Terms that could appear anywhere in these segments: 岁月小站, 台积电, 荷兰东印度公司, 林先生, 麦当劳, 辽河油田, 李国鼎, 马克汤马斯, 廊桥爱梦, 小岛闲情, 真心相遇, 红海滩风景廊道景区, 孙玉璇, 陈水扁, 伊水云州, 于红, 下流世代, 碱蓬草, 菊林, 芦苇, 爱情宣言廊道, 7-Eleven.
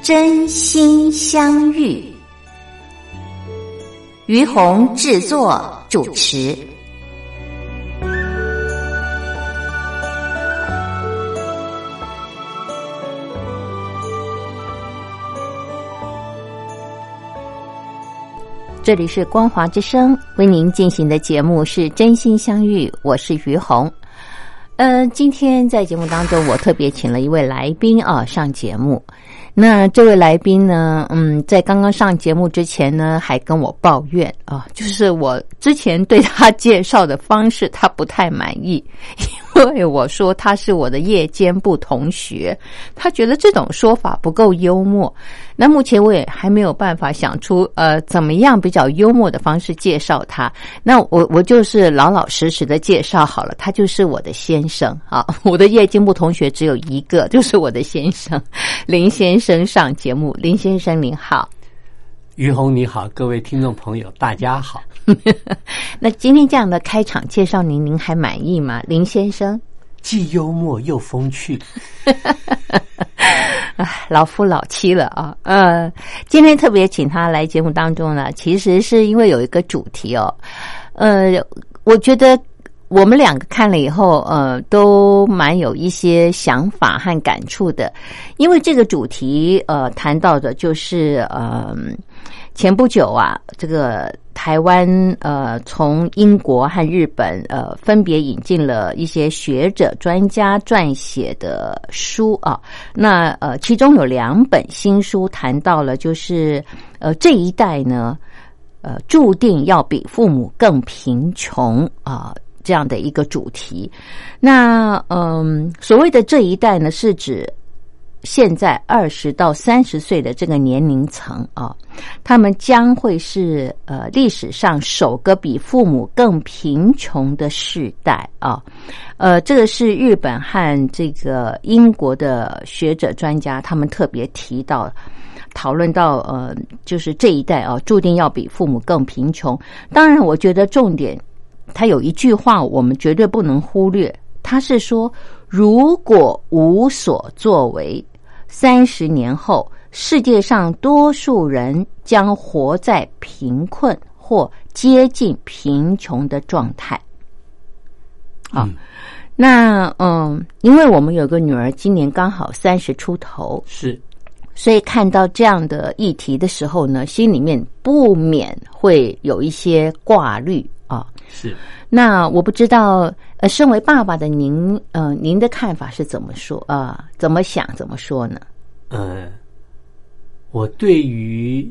真心相遇，于红制作主持。这里是光华之声，为您进行的节目是真心相遇，我是于红。今天在节目当中，我特别请了一位来宾啊上节目。那这位来宾呢，在刚刚上节目之前呢，还跟我抱怨啊，就是我之前对他介绍的方式他不太满意，因为我说他是我的夜间部同学，他觉得这种说法不够幽默。那目前我也还没有办法想出怎么样比较幽默的方式介绍他。那我就是老老实实的介绍好了，他就是我的先生啊，我的夜间部同学只有一个，就是我的先生林先生。上节目，林先生您好。于红你好，各位听众朋友大家好。那今天这样的开场介绍您，您还满意吗？林先生既幽默又风趣。老夫老妻了啊。今天特别请他来节目当中呢，其实是因为有一个主题哦。我觉得我们两个看了以后，都蛮有一些想法和感触的，因为这个主题，谈到的就是，前不久啊，这个台湾从英国和日本分别引进了一些学者专家撰写的书啊，那其中有2本新书谈到了，就是这一代呢，注定要比父母更贫穷啊。这样的一个主题。那所谓的这一代呢，是指现在20到30岁的这个年龄层啊，他们将会是历史上首个比父母更贫穷的世代啊。这个是日本和这个英国的学者专家他们特别提到讨论到就是这一代啊，注定要比父母更贫穷。当然我觉得重点他有一句话我们绝对不能忽略，他是说，如果无所作为，30年后世界上多数人将活在贫困或接近贫穷的状态。好，那因为我们有个女儿今年刚好30出头，是，所以看到这样的议题的时候呢，心里面不免会有一些挂虑啊。是，那我不知道，身为爸爸的您，您的看法是怎么说啊？怎么想？怎么说呢？我对于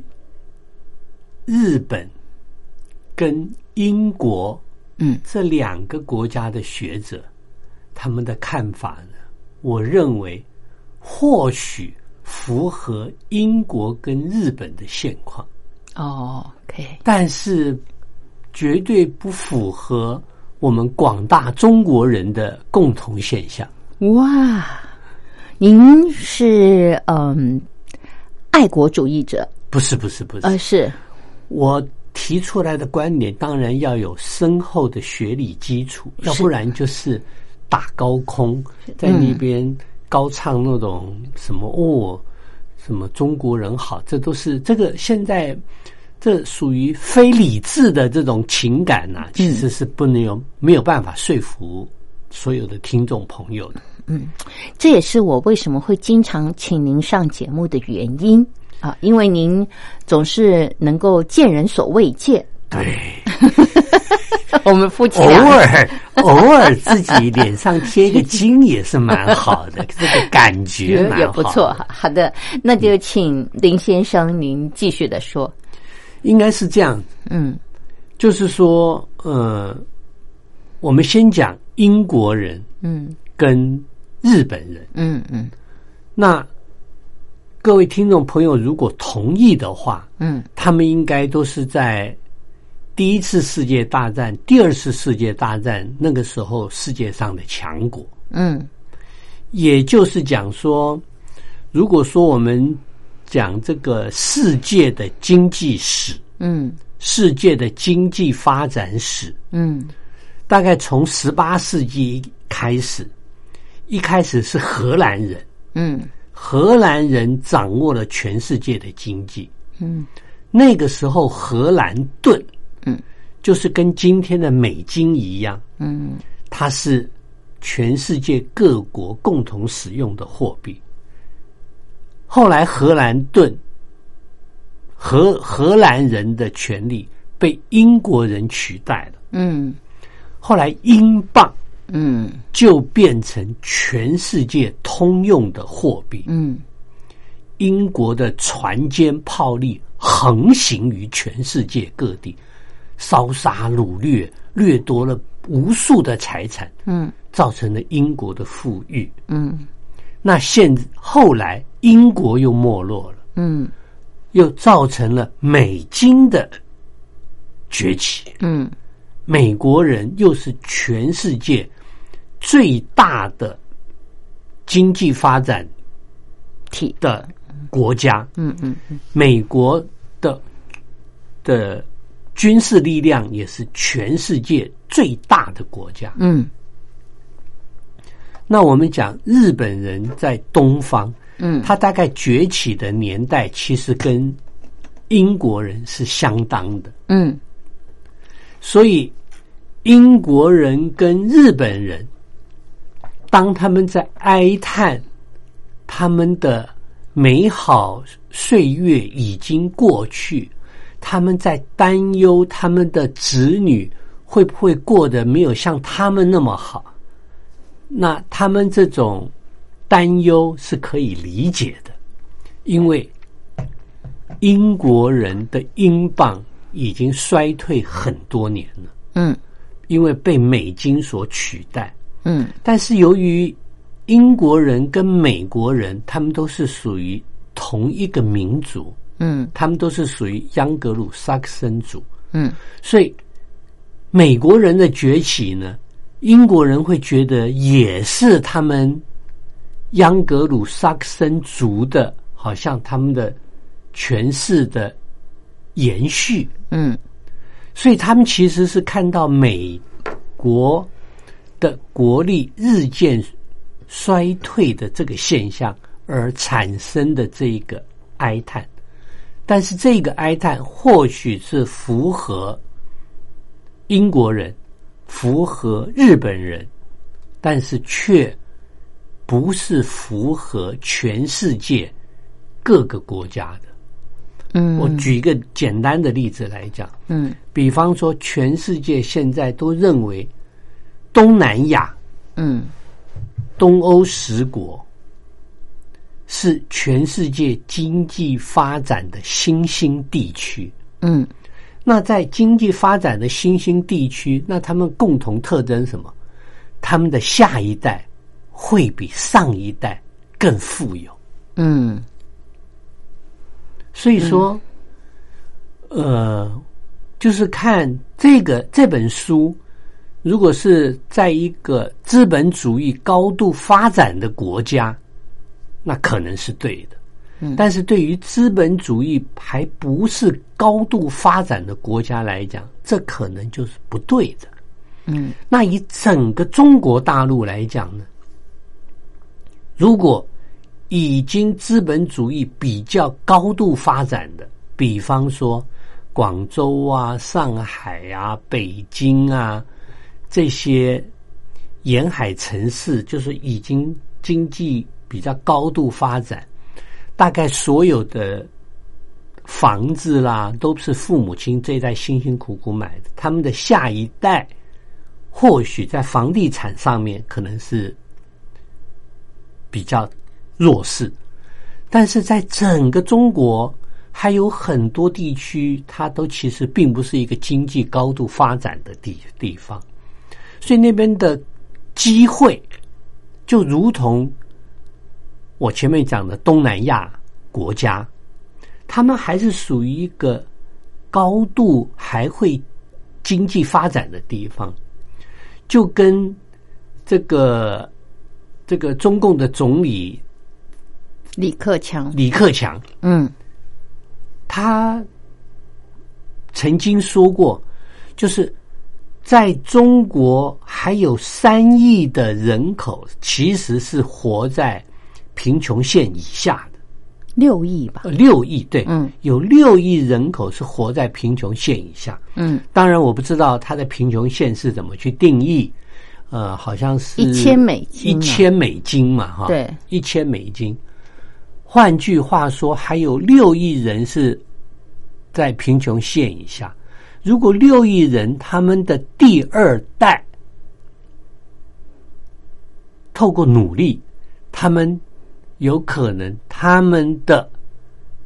日本跟英国，这2个国家的学者他们的看法呢，我认为或许符合英国跟日本的现况。哦 ，OK， 但是绝对不符合我们广大中国人的共同现象。哇，您是爱国主义者？不是不是不是，是我提出来的观点当然要有深厚的学理基础，要不然就是打高空，在那边高唱那种什么什么中国人好，这都是这个现在。这属于非理智的这种情感啊，其实是不能没有办法说服所有的听众朋友的。这也是我为什么会经常请您上节目的原因啊，因为您总是能够见人所未见。对，我们夫妻偶尔自己脸上贴个金也是蛮好的，这个感觉蛮好的也不错。好的，那就请林先生您继续的说。应该是这样，嗯，就是说我们先讲英国人嗯跟日本人，嗯嗯，那各位听众朋友如果同意的话，嗯，他们应该都是在第一次世界大战、第二次世界大战那个时候世界上的强国，嗯，也就是讲说，如果说我们讲这个世界的经济史，嗯，世界的经济发展史，嗯，大概从18世纪开始，一开始是荷兰人，嗯，荷兰人掌握了全世界的经济，嗯，那个时候荷兰盾，嗯，就是跟今天的美金一样，嗯，它是全世界各国共同使用的货币。后来荷兰盾，荷兰人的权利被英国人取代了，嗯，后来英镑，嗯，就变成全世界通用的货币，嗯，英国的船坚炮利横行于全世界各地，烧杀掳掠，掠夺了无数的财产，嗯，造成了英国的富裕，嗯，那后来英国又没落了，嗯，又造成了美金的崛起，嗯，美国人又是全世界最大的经济发展体的国家，嗯嗯，美国的军事力量也是全世界最大的国家，嗯。那我们讲日本人在东方，嗯，他大概崛起的年代其实跟英国人是相当的，嗯，所以英国人跟日本人当他们在哀叹他们的美好岁月已经过去，他们在担忧他们的子女会不会过得没有像他们那么好，那他们这种担忧是可以理解的，因为英国人的英镑已经衰退很多年了，嗯，因为被美金所取代，嗯，但是由于英国人跟美国人他们都是属于同一个民族，嗯，他们都是属于盎格鲁撒克森族，嗯，所以美国人的崛起呢，英国人会觉得也是他们盎格鲁撒克森族的好像他们的权势的延续，嗯，所以他们其实是看到美国的国力日渐衰退的这个现象而产生的这一个哀叹，但是这个哀叹或许是符合英国人、符合日本人，但是却不是符合全世界各个国家的。嗯，我举一个简单的例子来讲，嗯，比方说全世界现在都认为东南亚，嗯，东欧10国是全世界经济发展的新兴地区，嗯，那在经济发展的新兴地区，那他们共同特征什么？他们的下一代会比上一代更富有，嗯，所以说，嗯，就是看这本书，如果是在一个资本主义高度发展的国家，那可能是对的，嗯，但是对于资本主义还不是高度发展的国家来讲，这可能就是不对的，嗯，那以整个中国大陆来讲呢，如果已经资本主义比较高度发展的，比方说广州啊、上海啊、北京啊这些沿海城市，就是已经经济比较高度发展，大概所有的房子啦都是父母亲这一代辛辛苦苦买的，他们的下一代或许在房地产上面可能是比较弱势，但是在整个中国还有很多地区它都其实并不是一个经济高度发展的地方，所以那边的机会就如同我前面讲的东南亚国家，他们还是属于一个高度还会经济发展的地方，就跟这个中共的总理李克强，他曾经说过，就是在中国还有3亿的人口其实是活在贫穷线以下的，6亿吧？6亿，对，有6亿人口是活在贫穷线以下。当然我不知道他的贫穷线是怎么去定义，好像是1000美金，1000美金嘛，哈，对，1000美金。换句话说，还有6亿人是在贫穷线以下。如果6亿人，他们的第二代透过努力，他们有可能他们的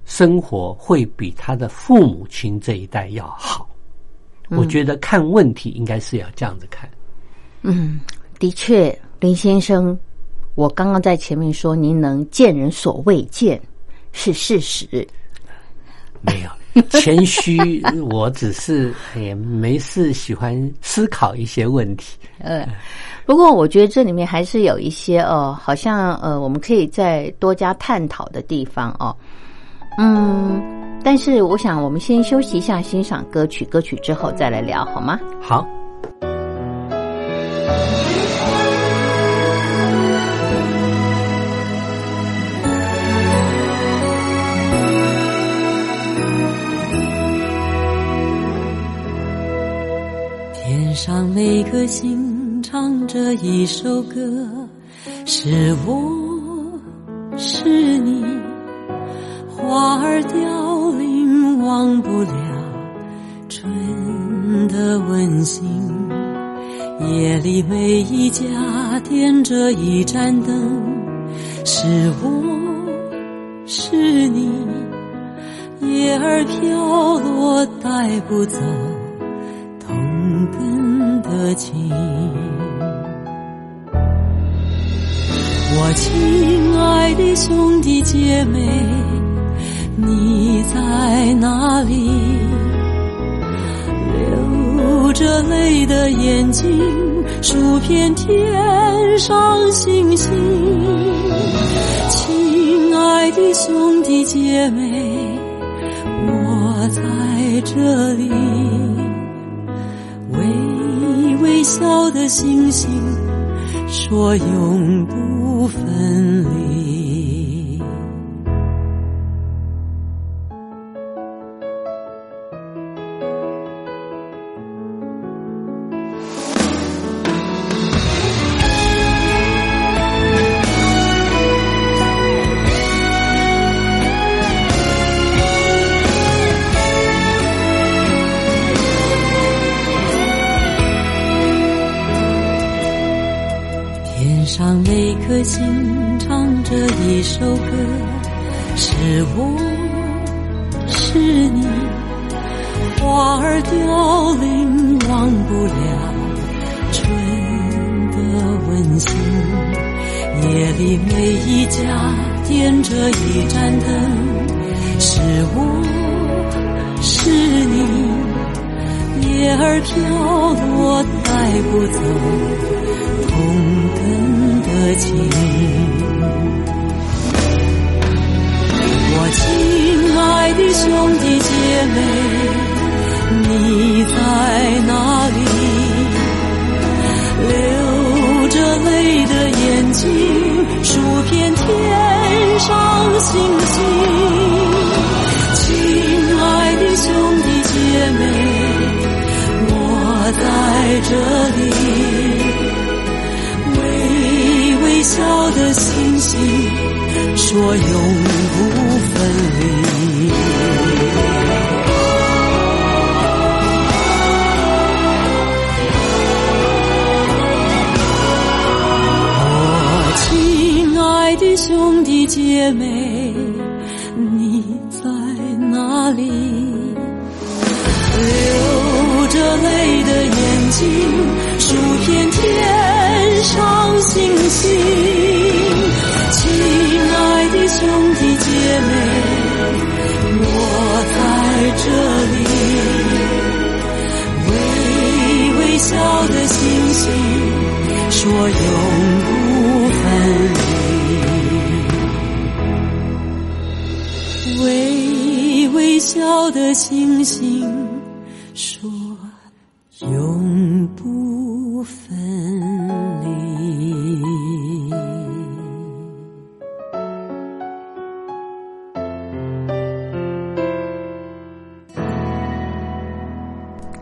生活会比他的父母亲这一代要好。我觉得看问题应该是要这样子看。的确，林先生，我刚刚在前面说您能见人所未见是事实。没有谦虚，我只是也没事喜欢思考一些问题。不过我觉得这里面还是有一些好像我们可以再多加探讨的地方哦。但是我想我们先休息一下，欣赏歌曲之后再来聊好吗？好。天上每颗星唱着一首歌，是我是你，花儿凋零忘不了春的温馨。夜里每一家点着一盏灯，是我是你，叶儿飘落带不走根的情。我亲爱的兄弟姐妹，你在哪里？流着泪的眼睛数遍天上星星。亲爱的兄弟姐妹，我在这里。微微笑的星星说永不分离。心唱着一首歌，是我是你，花儿凋零忘不了春的温馨。夜里每一家点着一盏灯，是我是你，叶儿飘落带不走同根的情。我亲爱的兄弟姐妹，你在哪里？流着泪的眼睛数遍天上星星。亲爱的兄弟姐妹，我在这里。微笑的星星说永不分离。我亲爱的兄弟姐妹，你在哪？说永不分离。微微笑的星星说永不分离。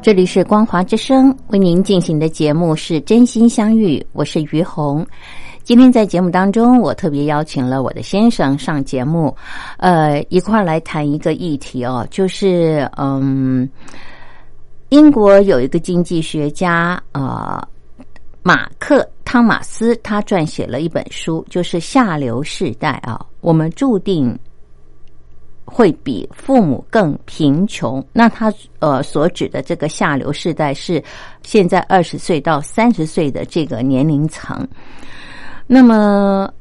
这里是光华之声为您进行的节目是真心相遇，我是于红。今天在节目当中，我特别邀请了我的先生上节目，一块来谈一个议题哦，就是英国有一个经济学家马克汤马斯，他撰写了一本书，就是《下流世代》啊，我们注定会比父母更贫穷。那他所指的这个下流世代是现在20岁到30岁的这个年龄层。那么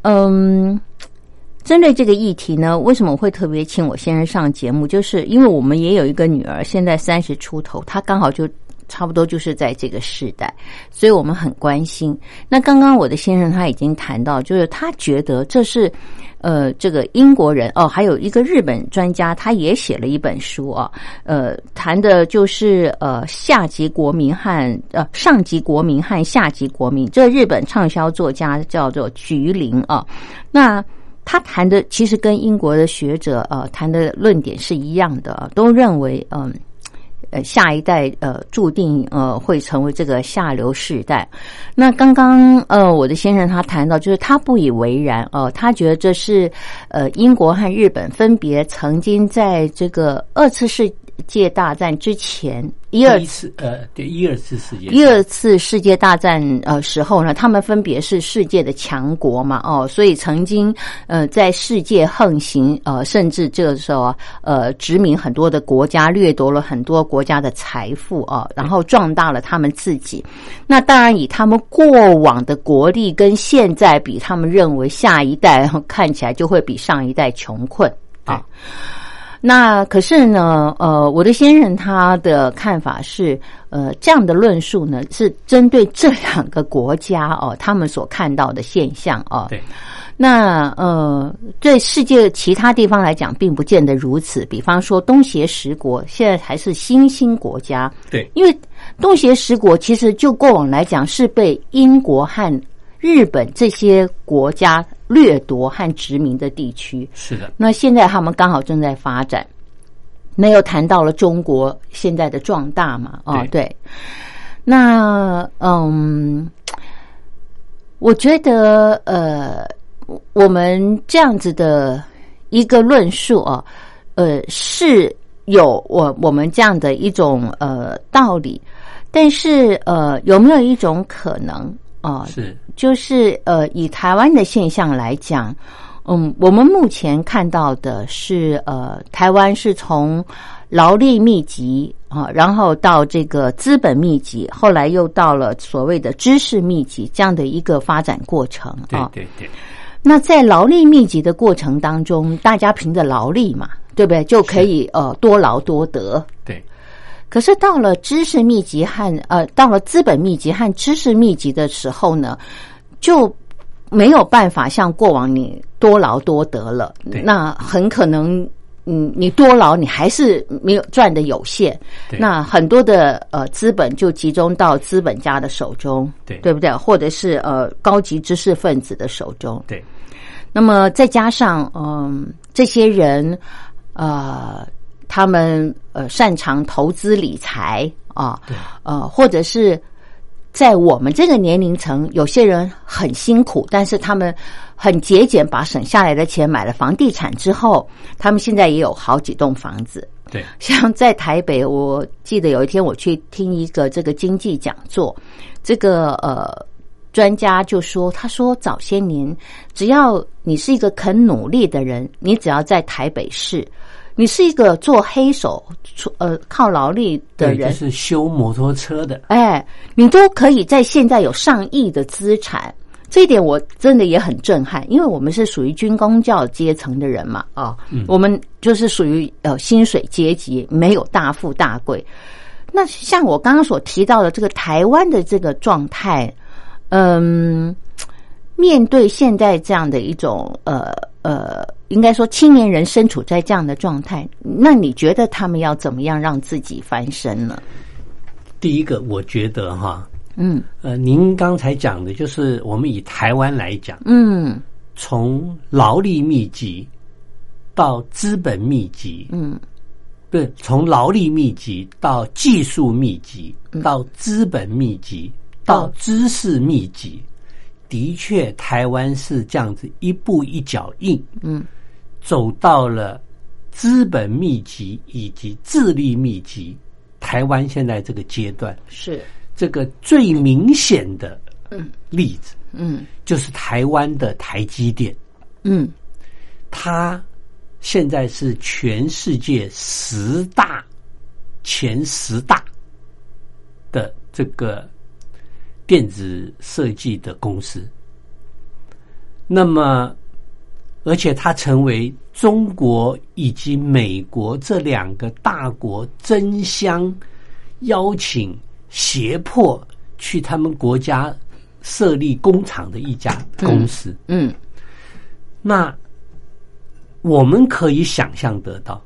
针对这个议题呢，为什么我会特别请我先生上节目，就是因为我们也有一个女儿，现在30出头，她刚好就差不多就是在这个世代，所以我们很关心。那刚刚我的先生他已经谈到，就是他觉得这是这个英国人哦，还有一个日本专家，他也写了一本书啊，谈的就是下级国民和上级国民和下级国民。这日本畅销作家叫做菊林啊，那他谈的其实跟英国的学者谈的论点是一样的，都认为下一代注定会成为这个下流世代。那刚刚我的先生他谈到，就是他不以为然哦，他觉得这是英国和日本分别曾经在这个2次世界大战之前一二次世界大战时候呢，他们分别是世界的强国嘛哦，所以曾经在世界横行，甚至这个时候殖民很多的国家，掠夺了很多国家的财富啊，然后壮大了他们自己。那当然以他们过往的国力跟现在比，他们认为下一代看起来就会比上一代穷困啊。那可是呢，我的先生他的看法是，这样的论述呢是针对这2个国家哦，他们所看到的现象哦。对。那对世界其他地方来讲，并不见得如此。比方说东协10国，现在还是新兴国家。对。因为东协10国其实就过往来讲是被英国和日本这些国家掠夺和殖民的地区，是的。那现在他们刚好正在发展，那又谈到了中国现在的壮大嘛，哦，对。那我觉得我们这样子的一个论述啊，是有我们这样的一种道理，但是有没有一种可能？是，就是以台湾的现象来讲，我们目前看到的是，台湾是从劳力密集啊，然后到这个资本密集，后来又到了所谓的知识密集这样的一个发展过程啊。对对对。那在劳力密集的过程当中，大家凭着劳力嘛，对不对？就可以多劳多得。对。可是到了知识密集和到了资本密集和知识密集的时候呢，就没有办法像过往你多劳多得了。那很可能你多劳你还是没有赚的有限。那很多的资本就集中到资本家的手中，对不对？或者是高级知识分子的手中。对。那么再加上这些人他们擅长投资理财啊，或者是在我们这个年龄层，有些人很辛苦，但是他们很节俭，把省下来的钱买了房地产之后，他们现在也有好几栋房子。对，像在台北，我记得有一天我去听一个这个经济讲座，这个专家就说，他说早些年，只要你是一个肯努力的人，你只要在台北市。你是一个做黑手靠劳力的人，就是修摩托车的，哎，你都可以在现在有上亿的资产。这一点我真的也很震撼，因为我们是属于军公教阶层的人嘛，我们就是属于薪水阶级，没有大富大贵。那像我刚刚所提到的这个台湾的这个状态，面对现在这样的一种应该说青年人身处在这样的状态，那你觉得他们要怎么样让自己翻身呢？第一个我觉得哈，您刚才讲的就是我们以台湾来讲，从劳力密集到资本密集，对，从劳力密集到技术密集到资本密集到知识密集，的确台湾是这样子一步一脚印，走到了资本密集以及智力密集，台湾现在这个阶段是这个最明显的例子，就是台湾的台积电，它现在是全世界前10大的这个电子设计的公司，那么而且它成为中国以及美国这两个大国争相邀请胁迫去他们国家设立工厂的一家公司。那我们可以想象得到，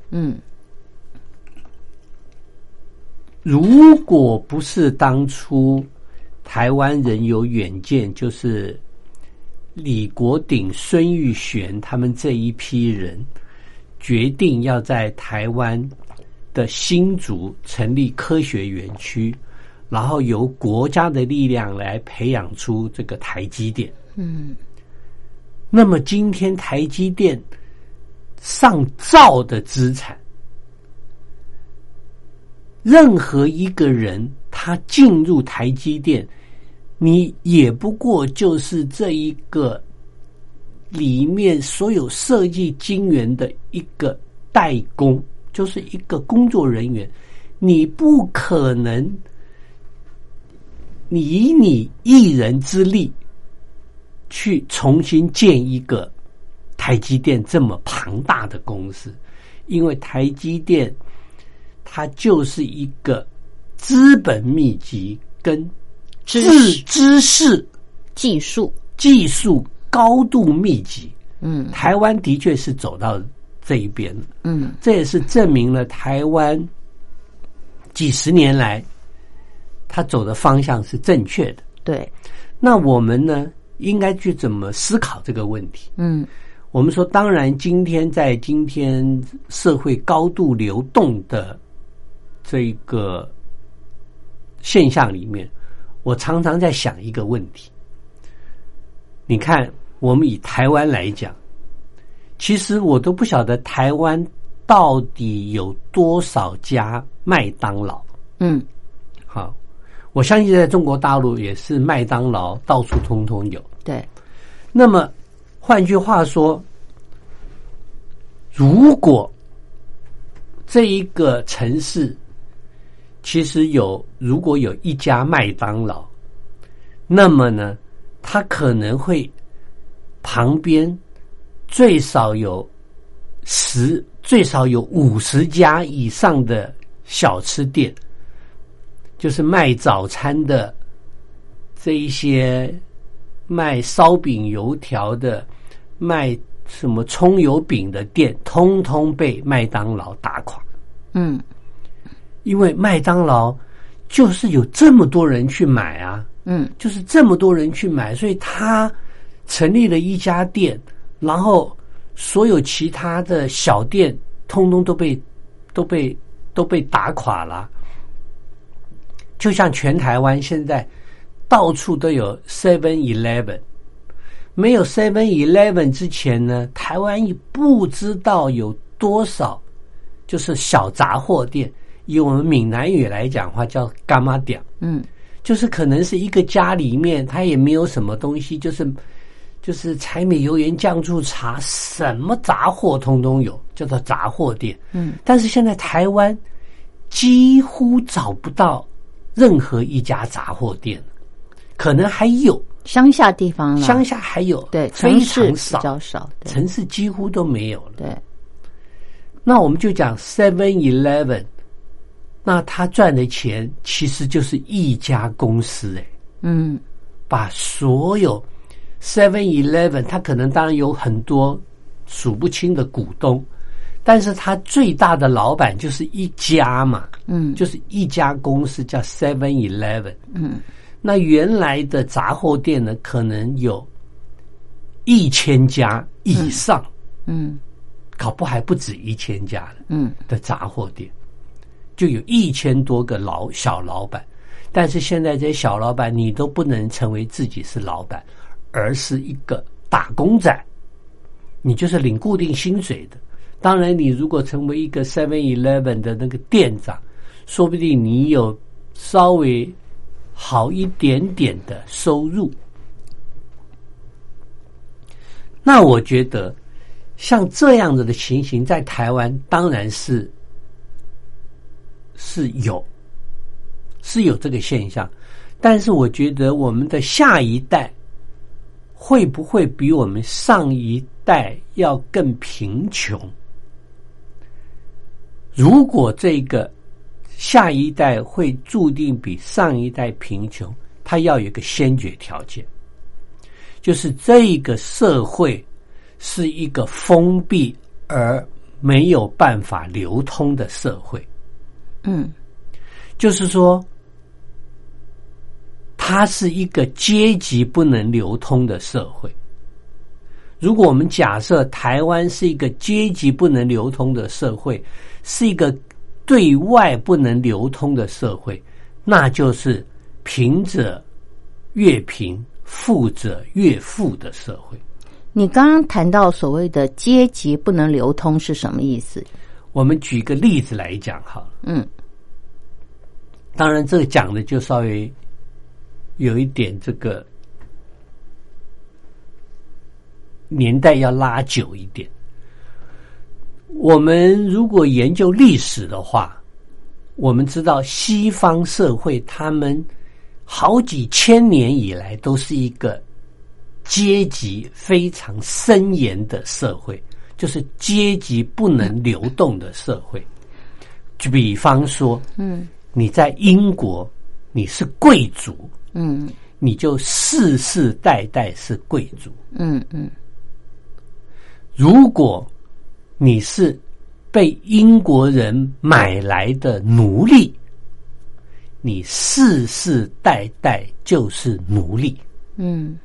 如果不是当初台湾人有远见，就是李国鼎、孙玉璇他们这一批人决定要在台湾的新竹成立科学园区，然后由国家的力量来培养出这个台积电。那么今天台积电上兆的资产，任何一个人他进入台积电，你也不过就是这一个里面所有设计晶圆的一个代工，就是一个工作人员，你不可能你以你一人之力去重新建一个台积电这么庞大的公司，因为台积电它就是一个资本密集跟知识技术高度密集。台湾的确是走到这一边，这也是证明了台湾几十年来它走的方向是正确的。对，那我们呢应该去怎么思考这个问题？我们说当然今天社会高度流动的这个现象里面，我常常在想一个问题。你看我们以台湾来讲，其实我都不晓得台湾到底有多少家麦当劳。好，我相信在中国大陆也是麦当劳到处通通有。对，那么换句话说，如果这一个城市其实如果有一家麦当劳，那么呢它可能会旁边最少有50家以上的小吃店，就是卖早餐的，这一些卖烧饼油条的，卖什么葱油饼的店，通通被麦当劳打垮。因为麦当劳就是有这么多人去买啊，就是这么多人去买，所以他成立了一家店，然后所有其他的小店通通都被打垮了。就像全台湾现在到处都有 7-Eleven， 没有 7-Eleven 之前呢，台湾也不知道有多少就是小杂货店，以我们闽南语来讲的话叫干妈店，就是可能是一个家里面它也没有什么东西，就是柴米油盐酱醋茶，什么杂货通通有，叫做杂货店。但是现在台湾几乎找不到任何一家杂货店，可能还有乡下地方了，乡下还有，对，非常少，比较少，城市几乎都没有了。对，那我们就讲 7-Eleven， 那他赚的钱其实就是一家公司，把所有 7-Eleven 它可能当然有很多数不清的股东，但是它最大的老板就是一家嘛，嗯，就是一家公司叫 7-Eleven， 嗯，那原来的杂货店呢可能有1000家以上，嗯，搞不还不止1000家了，嗯，的杂货店就有1000多个小老板，但是现在这些小老板你都不能成为自己是老板，而是一个打工仔，你就是领固定薪水的。当然你如果成为一个 7-Eleven 的那个店长，说不定你有稍微好一点点的收入。那我觉得像这样子的情形在台湾当然是有这个现象，但是我觉得我们的下一代会不会比我们上一代要更贫穷？如果这个下一代会注定比上一代贫穷，它要有一个先决条件，就是这个社会是一个封闭而没有办法流通的社会。嗯，就是说它是一个阶级不能流通的社会。如果我们假设台湾是一个阶级不能流通的社会，是一个对外不能流通的社会，那就是贫者越贫，富者越富的社会。你刚刚谈到所谓的阶级不能流通是什么意思？我们举个例子来讲好了。嗯，当然这个讲的就稍微有一点这个年代要拉久一点。我们如果研究历史的话，我们知道西方社会他们好几千年以来都是一个阶级非常森严的社会，就是阶级不能流动的社会。就比方说，嗯，你在英国你是贵族，嗯，你就世世代代是贵族，嗯嗯。如果你是被英国人买来的奴隶，你世世代代就是奴隶，嗯，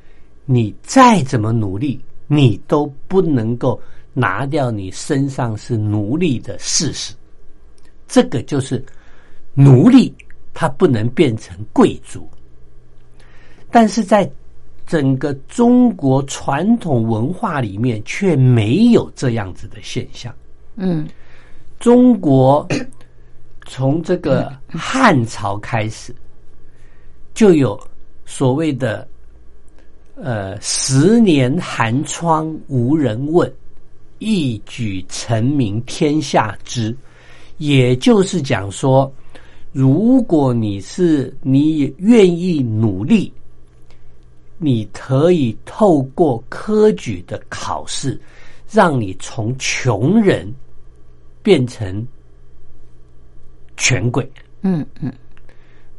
你再怎么努力你都不能够拿掉你身上是奴隶的事实。这个就是奴隶他不能变成贵族。但是在整个中国传统文化里面却没有这样子的现象。嗯，中国从这个汉朝开始就有所谓的10年寒窗无人问，一举成名天下知。也就是讲说，如果你愿意努力，你可以透过科举的考试让你从穷人变成权贵。嗯嗯，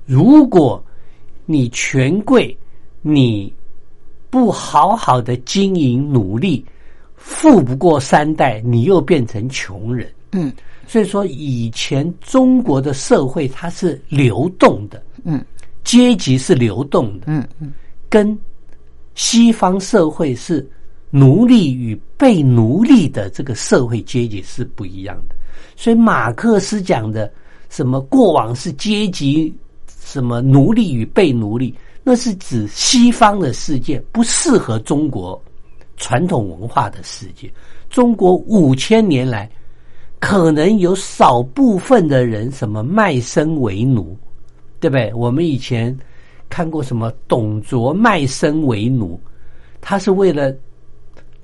如果你权贵你不好好的经营努力，富不过3代你又变成穷人。嗯，所以说以前中国的社会它是流动的，嗯，阶级是流动的，嗯嗯，跟西方社会是奴隶与被奴隶的这个社会阶级是不一样的。所以马克思讲的什么过往是阶级什么奴隶与被奴隶，那是指西方的世界，不适合中国传统文化的世界。中国5000年来可能有少部分的人什么卖身为奴，对不对？我们以前看过什么董卓卖身为奴，他是为了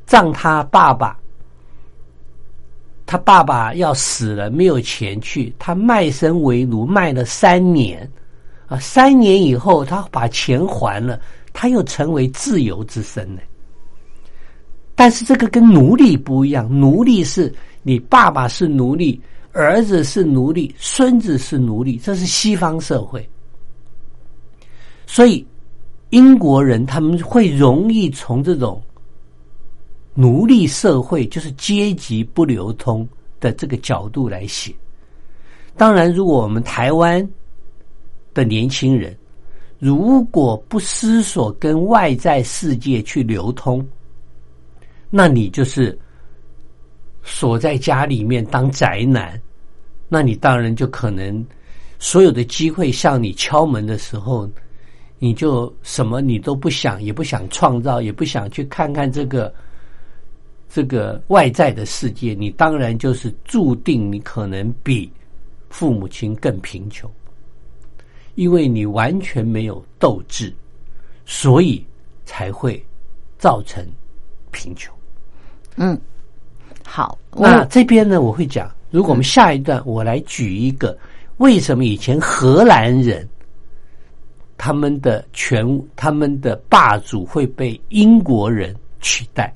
葬他爸爸，他爸爸要死了没有钱去，他卖身为奴卖了3年啊，3年以后他把钱还了，他又成为自由之身呢。但是这个跟奴隶不一样，奴隶是你爸爸是奴隶，儿子是奴隶，孙子是奴隶，这是西方社会。所以英国人他们会容易从这种奴隶社会，就是阶级不流通的这个角度来写。当然，如果我们台湾的年轻人如果不思索跟外在世界去流通，那你就是锁在家里面当宅男，那你当然就可能所有的机会向你敲门的时候，你就什么你都不想，也不想创造，也不想去看看这个外在的世界，你当然就是注定你可能比父母亲更贫穷，因为你完全没有斗志，所以才会造成贫穷。嗯，好，那这边呢，我会讲，如果我们下一段，我来举一个为什么以前荷兰人他们的霸主会被英国人取代，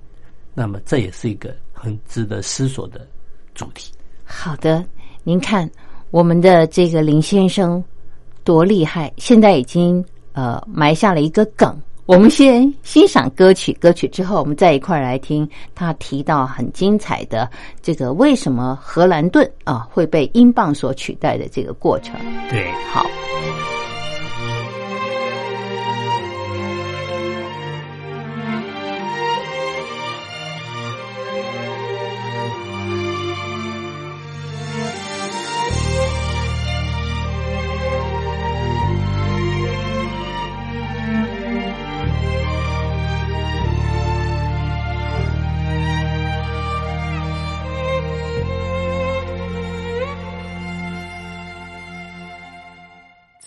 那么这也是一个很值得思索的主题。好的，您看我们的这个林先生多厉害，现在已经埋下了一个梗。我们先欣赏歌曲之后，我们再一块来听他提到很精彩的这个为什么荷兰盾啊会被英镑所取代的这个过程。对，好。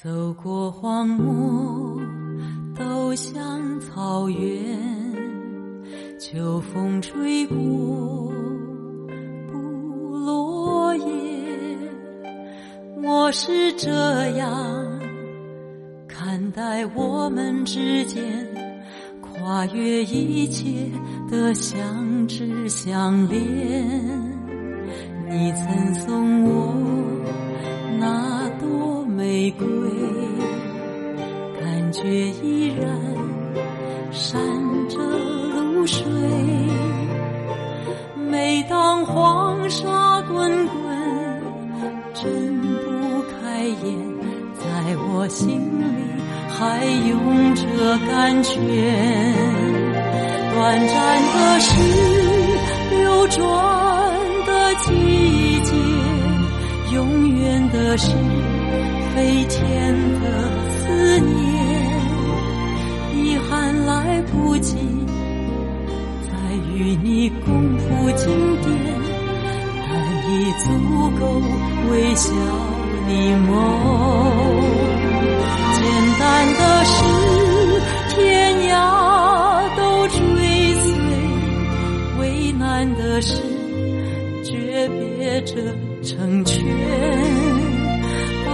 走过荒漠，走向草原，秋风吹过不落叶，我是这样看待我们之间跨越一切的相知相恋。你曾送我那朵玫瑰，感觉依然闪着露水。每当黄沙滚滚，睁不开眼，在我心里还涌着甘泉。短暂的是流转的季节，永远的是飞天的思念，遗憾来不及再与你共赴经典，但已足够微笑你眸。简单的事，天涯都追随，为难的事，诀别着成全。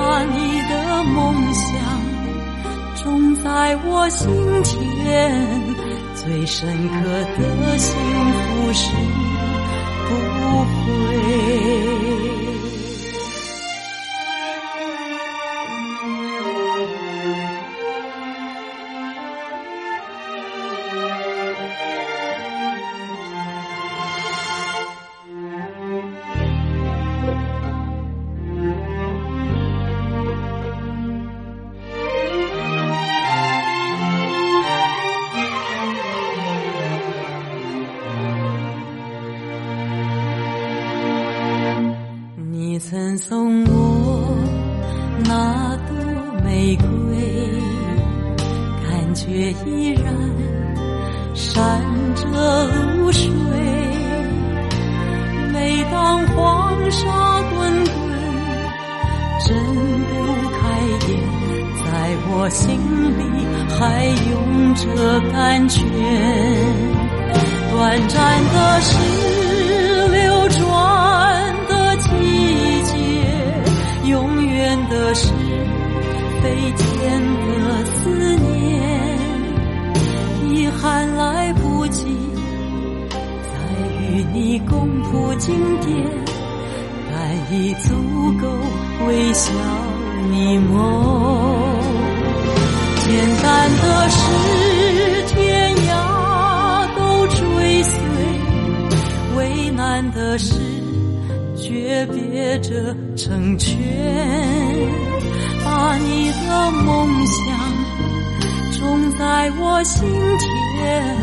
把你的梦想种在我心田，最深刻的幸福是不悔。简单的是天涯都追随，为难的是诀别着成全，把你的梦想种在我心田，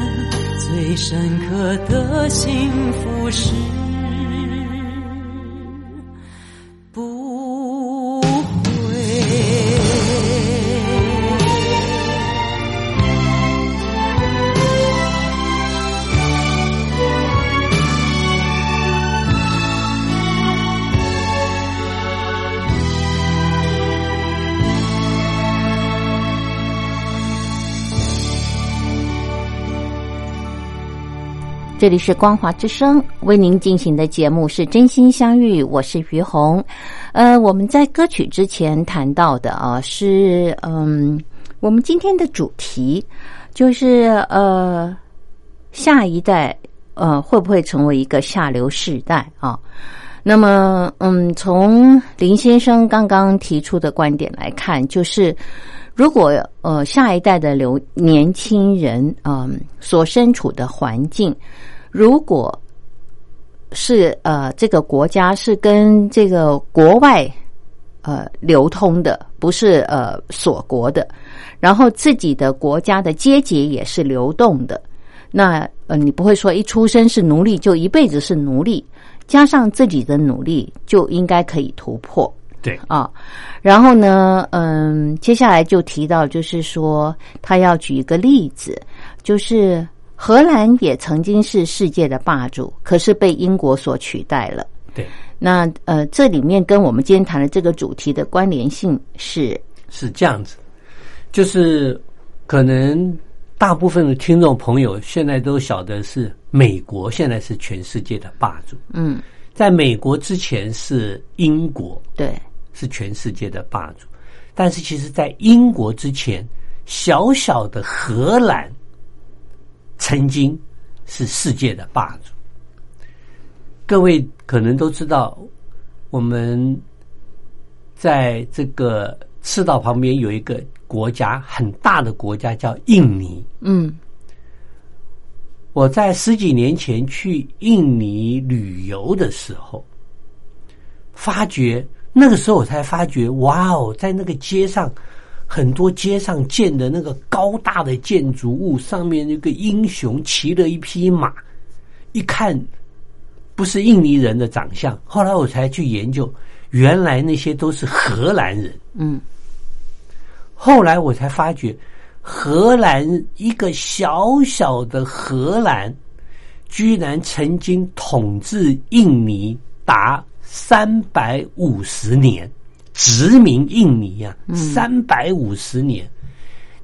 最深刻的幸福是这里是光华之声为您进行的节目是真心相遇，我是于红。我们在歌曲之前谈到的是我们今天的主题就是下一代会不会成为一个下流世代啊？那么从林先生刚刚提出的观点来看，就是如果下一代的年轻人所身处的环境，如果是这个国家是跟这个国外流通的，不是锁国的，然后自己的国家的阶级也是流动的，那你不会说一出生是奴隶就一辈子是奴隶，加上自己的努力就应该可以突破。对啊，然后呢，接下来就提到，就是说他要举一个例子，就是荷兰也曾经是世界的霸主，可是被英国所取代了。对，那这里面跟我们今天谈的这个主题的关联性是这样子，就是可能大部分的听众朋友现在都晓得是美国现在是全世界的霸主。嗯，在美国之前是英国，对。是全世界的霸主，但是其实在英国之前，小小的荷兰曾经是世界的霸主。各位可能都知道，我们在这个赤道旁边有一个国家，很大的国家叫印尼。嗯，我在十几年前去印尼旅游的时候，那个时候我才发觉，哇哦，在那个街上，很多街上建的那个高大的建筑物，上面那个英雄骑了一匹马，一看不是印尼人的长相。后来我才去研究，原来那些都是荷兰人。嗯，后来我才发觉，荷兰一个小小的荷兰，居然曾经统治印尼达350年，殖民印尼啊，350年。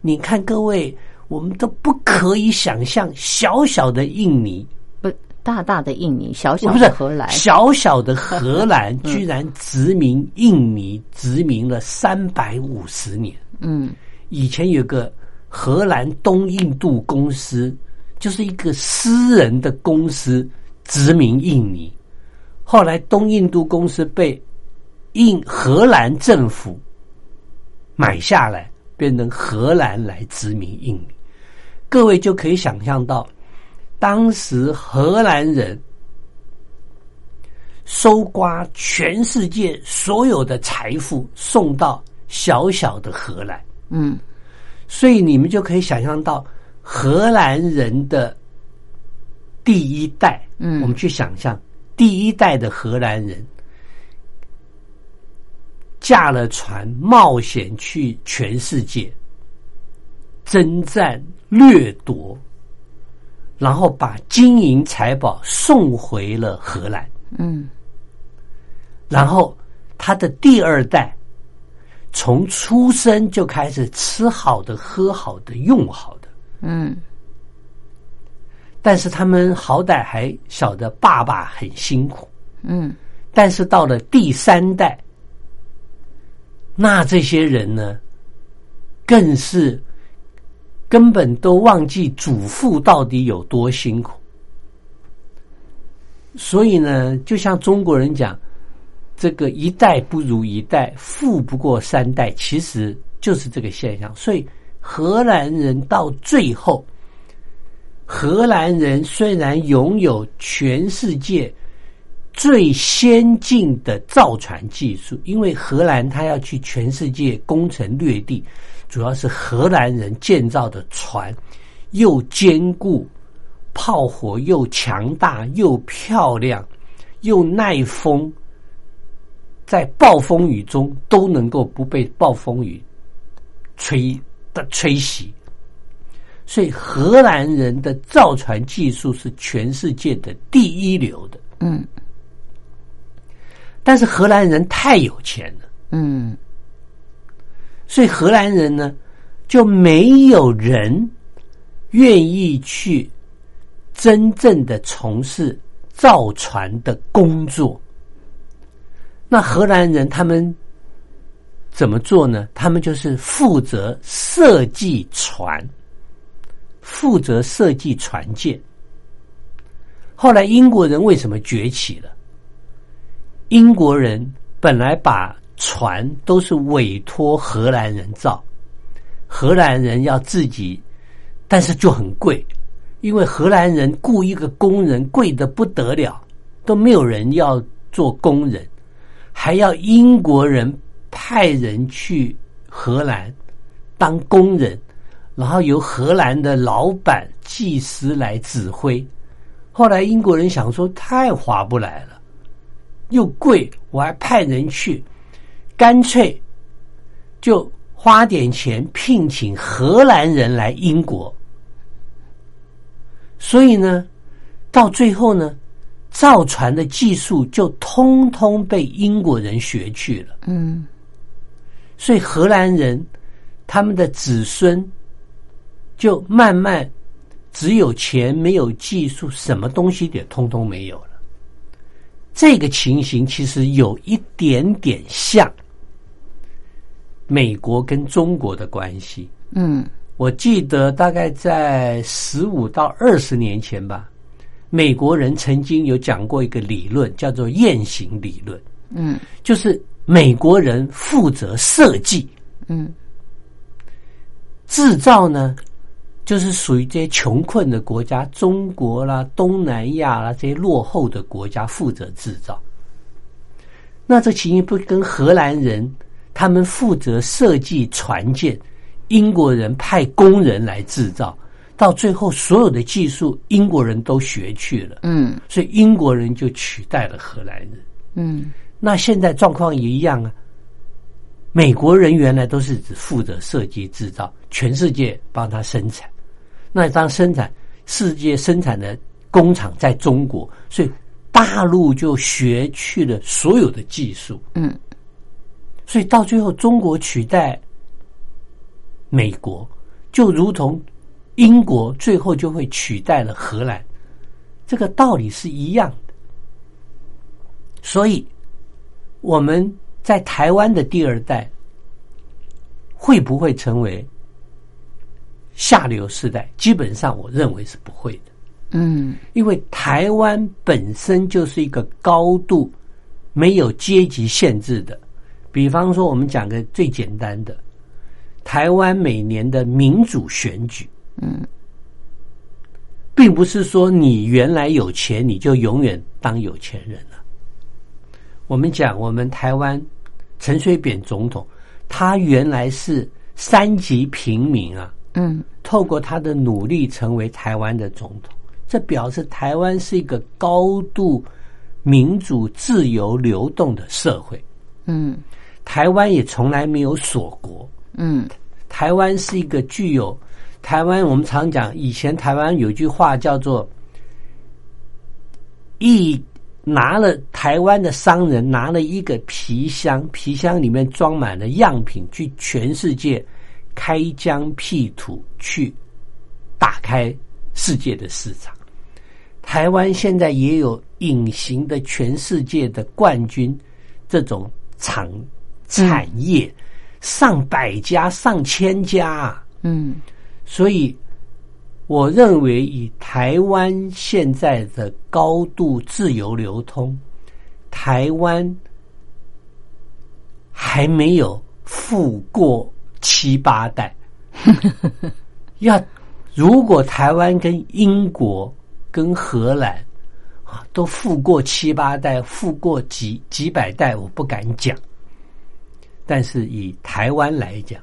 你看各位，我们都不可以想象，小小的印尼，不大大的印尼，小小的荷兰，小小的荷兰居然殖民印尼，殖民了350年。嗯，以前有个荷兰东印度公司，就是一个私人的公司殖民印尼。后来东印度公司被荷兰政府买下来，变成荷兰来殖民印尼。各位就可以想象到，当时荷兰人搜刮全世界所有的财富，送到小小的荷兰。嗯，所以你们就可以想象到荷兰人的第一代。嗯，我们去想象。第一代的荷兰人驾了船，冒险去全世界征战掠夺，然后把金银财宝送回了荷兰。嗯，然后他的第二代从出生就开始吃好的、喝好的、用好的。嗯，但是他们好歹还晓得爸爸很辛苦。嗯，但是到了第三代，那这些人呢，更是根本都忘记祖父到底有多辛苦。所以呢，就像中国人讲，这个一代不如一代，富不过三代，其实就是这个现象。所以荷兰人到最后，荷兰人虽然拥有全世界最先进的造船技术，因为荷兰他要去全世界攻城略地，主要是荷兰人建造的船又坚固，炮火又强大，又漂亮，又耐风，在暴风雨中都能够不被暴风雨吹袭，所以荷兰人的造船技术是全世界的第一流的。嗯，但是荷兰人太有钱了，嗯，所以荷兰人呢就没有人愿意去真正的从事造船的工作。那荷兰人他们怎么做呢？他们就是负责设计船，负责设计船舰。后来英国人为什么崛起了？英国人本来把船都是委托荷兰人造，荷兰人要自己，但是就很贵，因为荷兰人雇一个工人贵得不得了，都没有人要做工人，还要英国人派人去荷兰当工人，然后由荷兰的老板技师来指挥。后来英国人想说太划不来了，又贵，我还派人去，干脆就花点钱聘请荷兰人来英国。所以呢，到最后呢，造船的技术就通通被英国人学去了。嗯，所以荷兰人他们的子孙就慢慢只有钱没有技术，什么东西也通通没有了。这个情形其实有一点点像美国跟中国的关系。嗯，我记得大概在15到20年前吧，美国人曾经有讲过一个理论，叫做雁行理论。嗯，就是美国人负责设计，嗯，制造呢就是属于这些穷困的国家，中国啦、东南亚啦这些落后的国家负责制造。那这情形不跟荷兰人他们负责设计船舰，英国人派工人来制造，到最后所有的技术英国人都学去了。嗯，所以英国人就取代了荷兰人。嗯，那现在状况也一样啊，美国人原来都是只负责设计制造，全世界帮他生产。那当生产世界生产的工厂在中国，所以大陆就学去了所有的技术。嗯，所以到最后中国取代美国，就如同英国最后就会取代了荷兰，这个道理是一样的。所以我们在台湾的第二代会不会成为下流世代？基本上我认为是不会的。嗯，因为台湾本身就是一个高度没有阶级限制的。比方说我们讲个最简单的，台湾每年的民主选举，嗯，并不是说你原来有钱你就永远当有钱人了。我们讲我们台湾陈水扁总统，他原来是3级平民啊，嗯，透过他的努力成为台湾的总统，这表示台湾是一个高度民主自由流动的社会。嗯，台湾也从来没有锁国。嗯，台湾是一个具有，台湾我们常讲，以前台湾有句话叫做拿了台湾的商人拿了一个皮箱，皮箱里面装满了样品，去全世界开疆辟土，去打开世界的市场。台湾现在也有隐形的全世界的冠军这种产业，上百家上千家。嗯，所以我认为以台湾现在的高度自由流通，台湾还没有富过7、8代，如果台湾跟英国跟荷兰啊都富过七八代，富过几百代我不敢讲，但是以台湾来讲，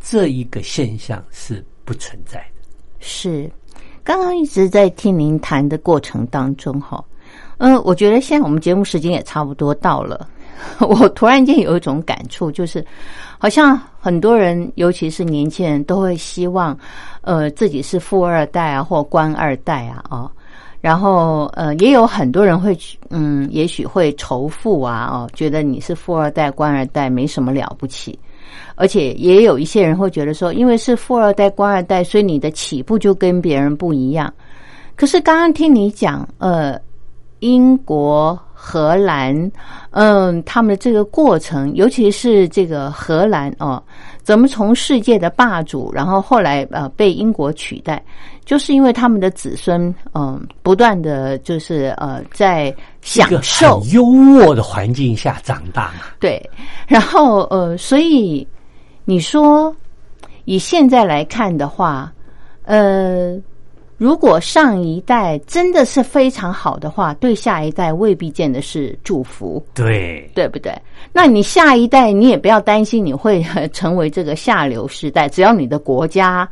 这一个现象是不存在的。是，刚刚一直在听您谈的过程当中哈，我觉得现在我们节目时间也差不多到了，我突然间有一种感触，就是好像很多人，尤其是年轻人，都会希望自己是富二代啊，或官二代啊，哦，然后也有很多人会也许会仇富啊，哦，觉得你是富二代、官二代没什么了不起。而且也有一些人会觉得说，因为是富二代、官二代，所以你的起步就跟别人不一样。可是刚刚听你讲，英国、荷兰，他们的这个过程，尤其是这个荷兰哦，怎么从世界的霸主，然后后来被英国取代，就是因为他们的子孙，不断的就是在享受优渥的环境下长大嘛。对，然后所以你说以现在来看的话，如果上一代真的是非常好的话，对下一代未必见得是祝福，对，对不对？那你下一代你也不要担心你会成为这个下流世代，只要你的国家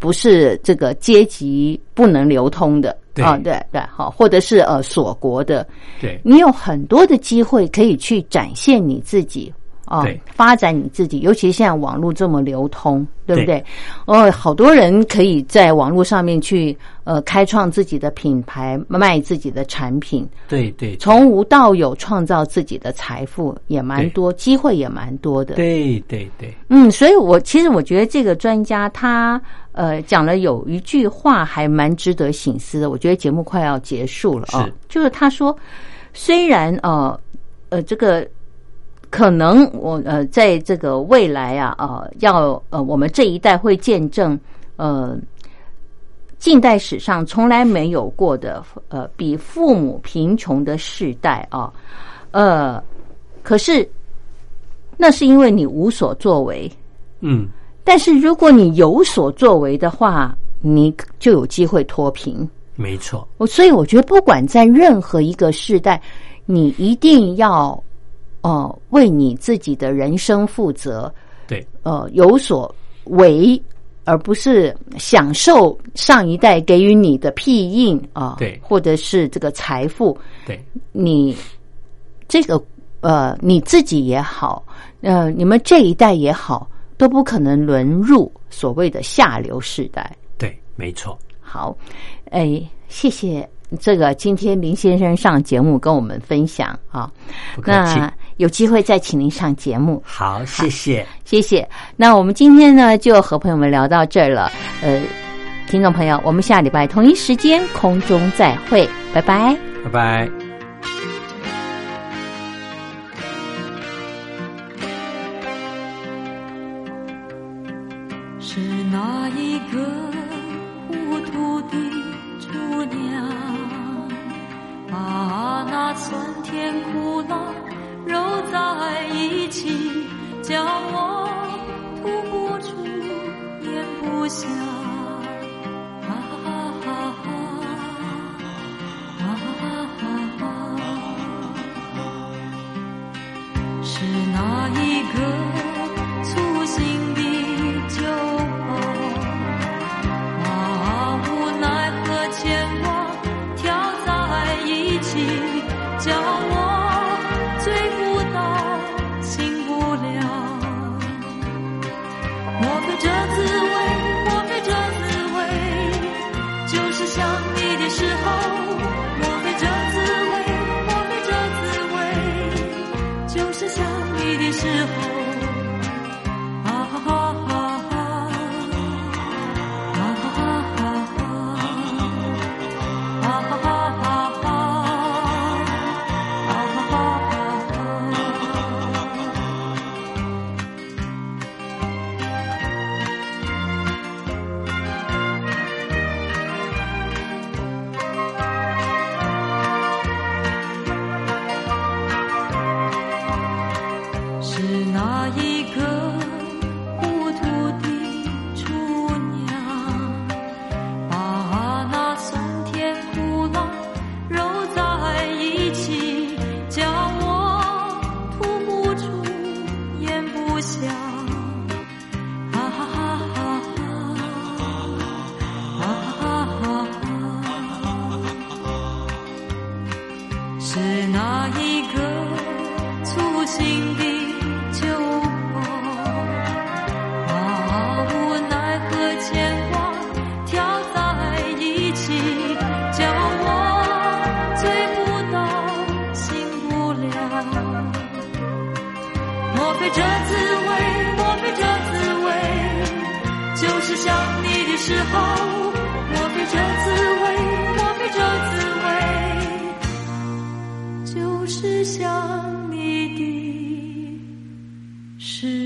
不是这个阶级不能流通的，对啊，对对，好，或者是锁国的，对，你有很多的机会可以去展现你自己。对，发展你自己，尤其现在网络这么流通，对不对？好多人可以在网络上面去开创自己的品牌，卖自己的产品，对对，从无到有创造自己的财富也蛮多，机会也蛮多的，对对对。所以其实我觉得这个专家他讲了有一句话还蛮值得省思的，我觉得节目快要结束了啊，就是他说，虽然这个。可能我在这个未来要我们这一代会见证近代史上从来没有过的比父母贫穷的世代啊，可是那是因为你无所作为，但是如果你有所作为的话，你就有机会脱贫，没错。所以我觉得不管在任何一个世代，你一定要为你自己的人生负责，对，有所为，而不是享受上一代给予你的庇荫啊，对，或者是这个财富，对，你这个你自己也好，你们这一代也好，都不可能沦入所谓的下流世代，对，没错。好，谢谢。这个今天林先生上节目跟我们分享啊，那有机会再请您上节目。好，谢谢，谢谢。那我们今天呢就和朋友们聊到这儿了，听众朋友，我们下礼拜同一时间空中再会，拜拜，拜拜。陪这滋味，我陪这滋味，就是想你的时候，我陪这滋味，我陪这滋味，就是想你的时候。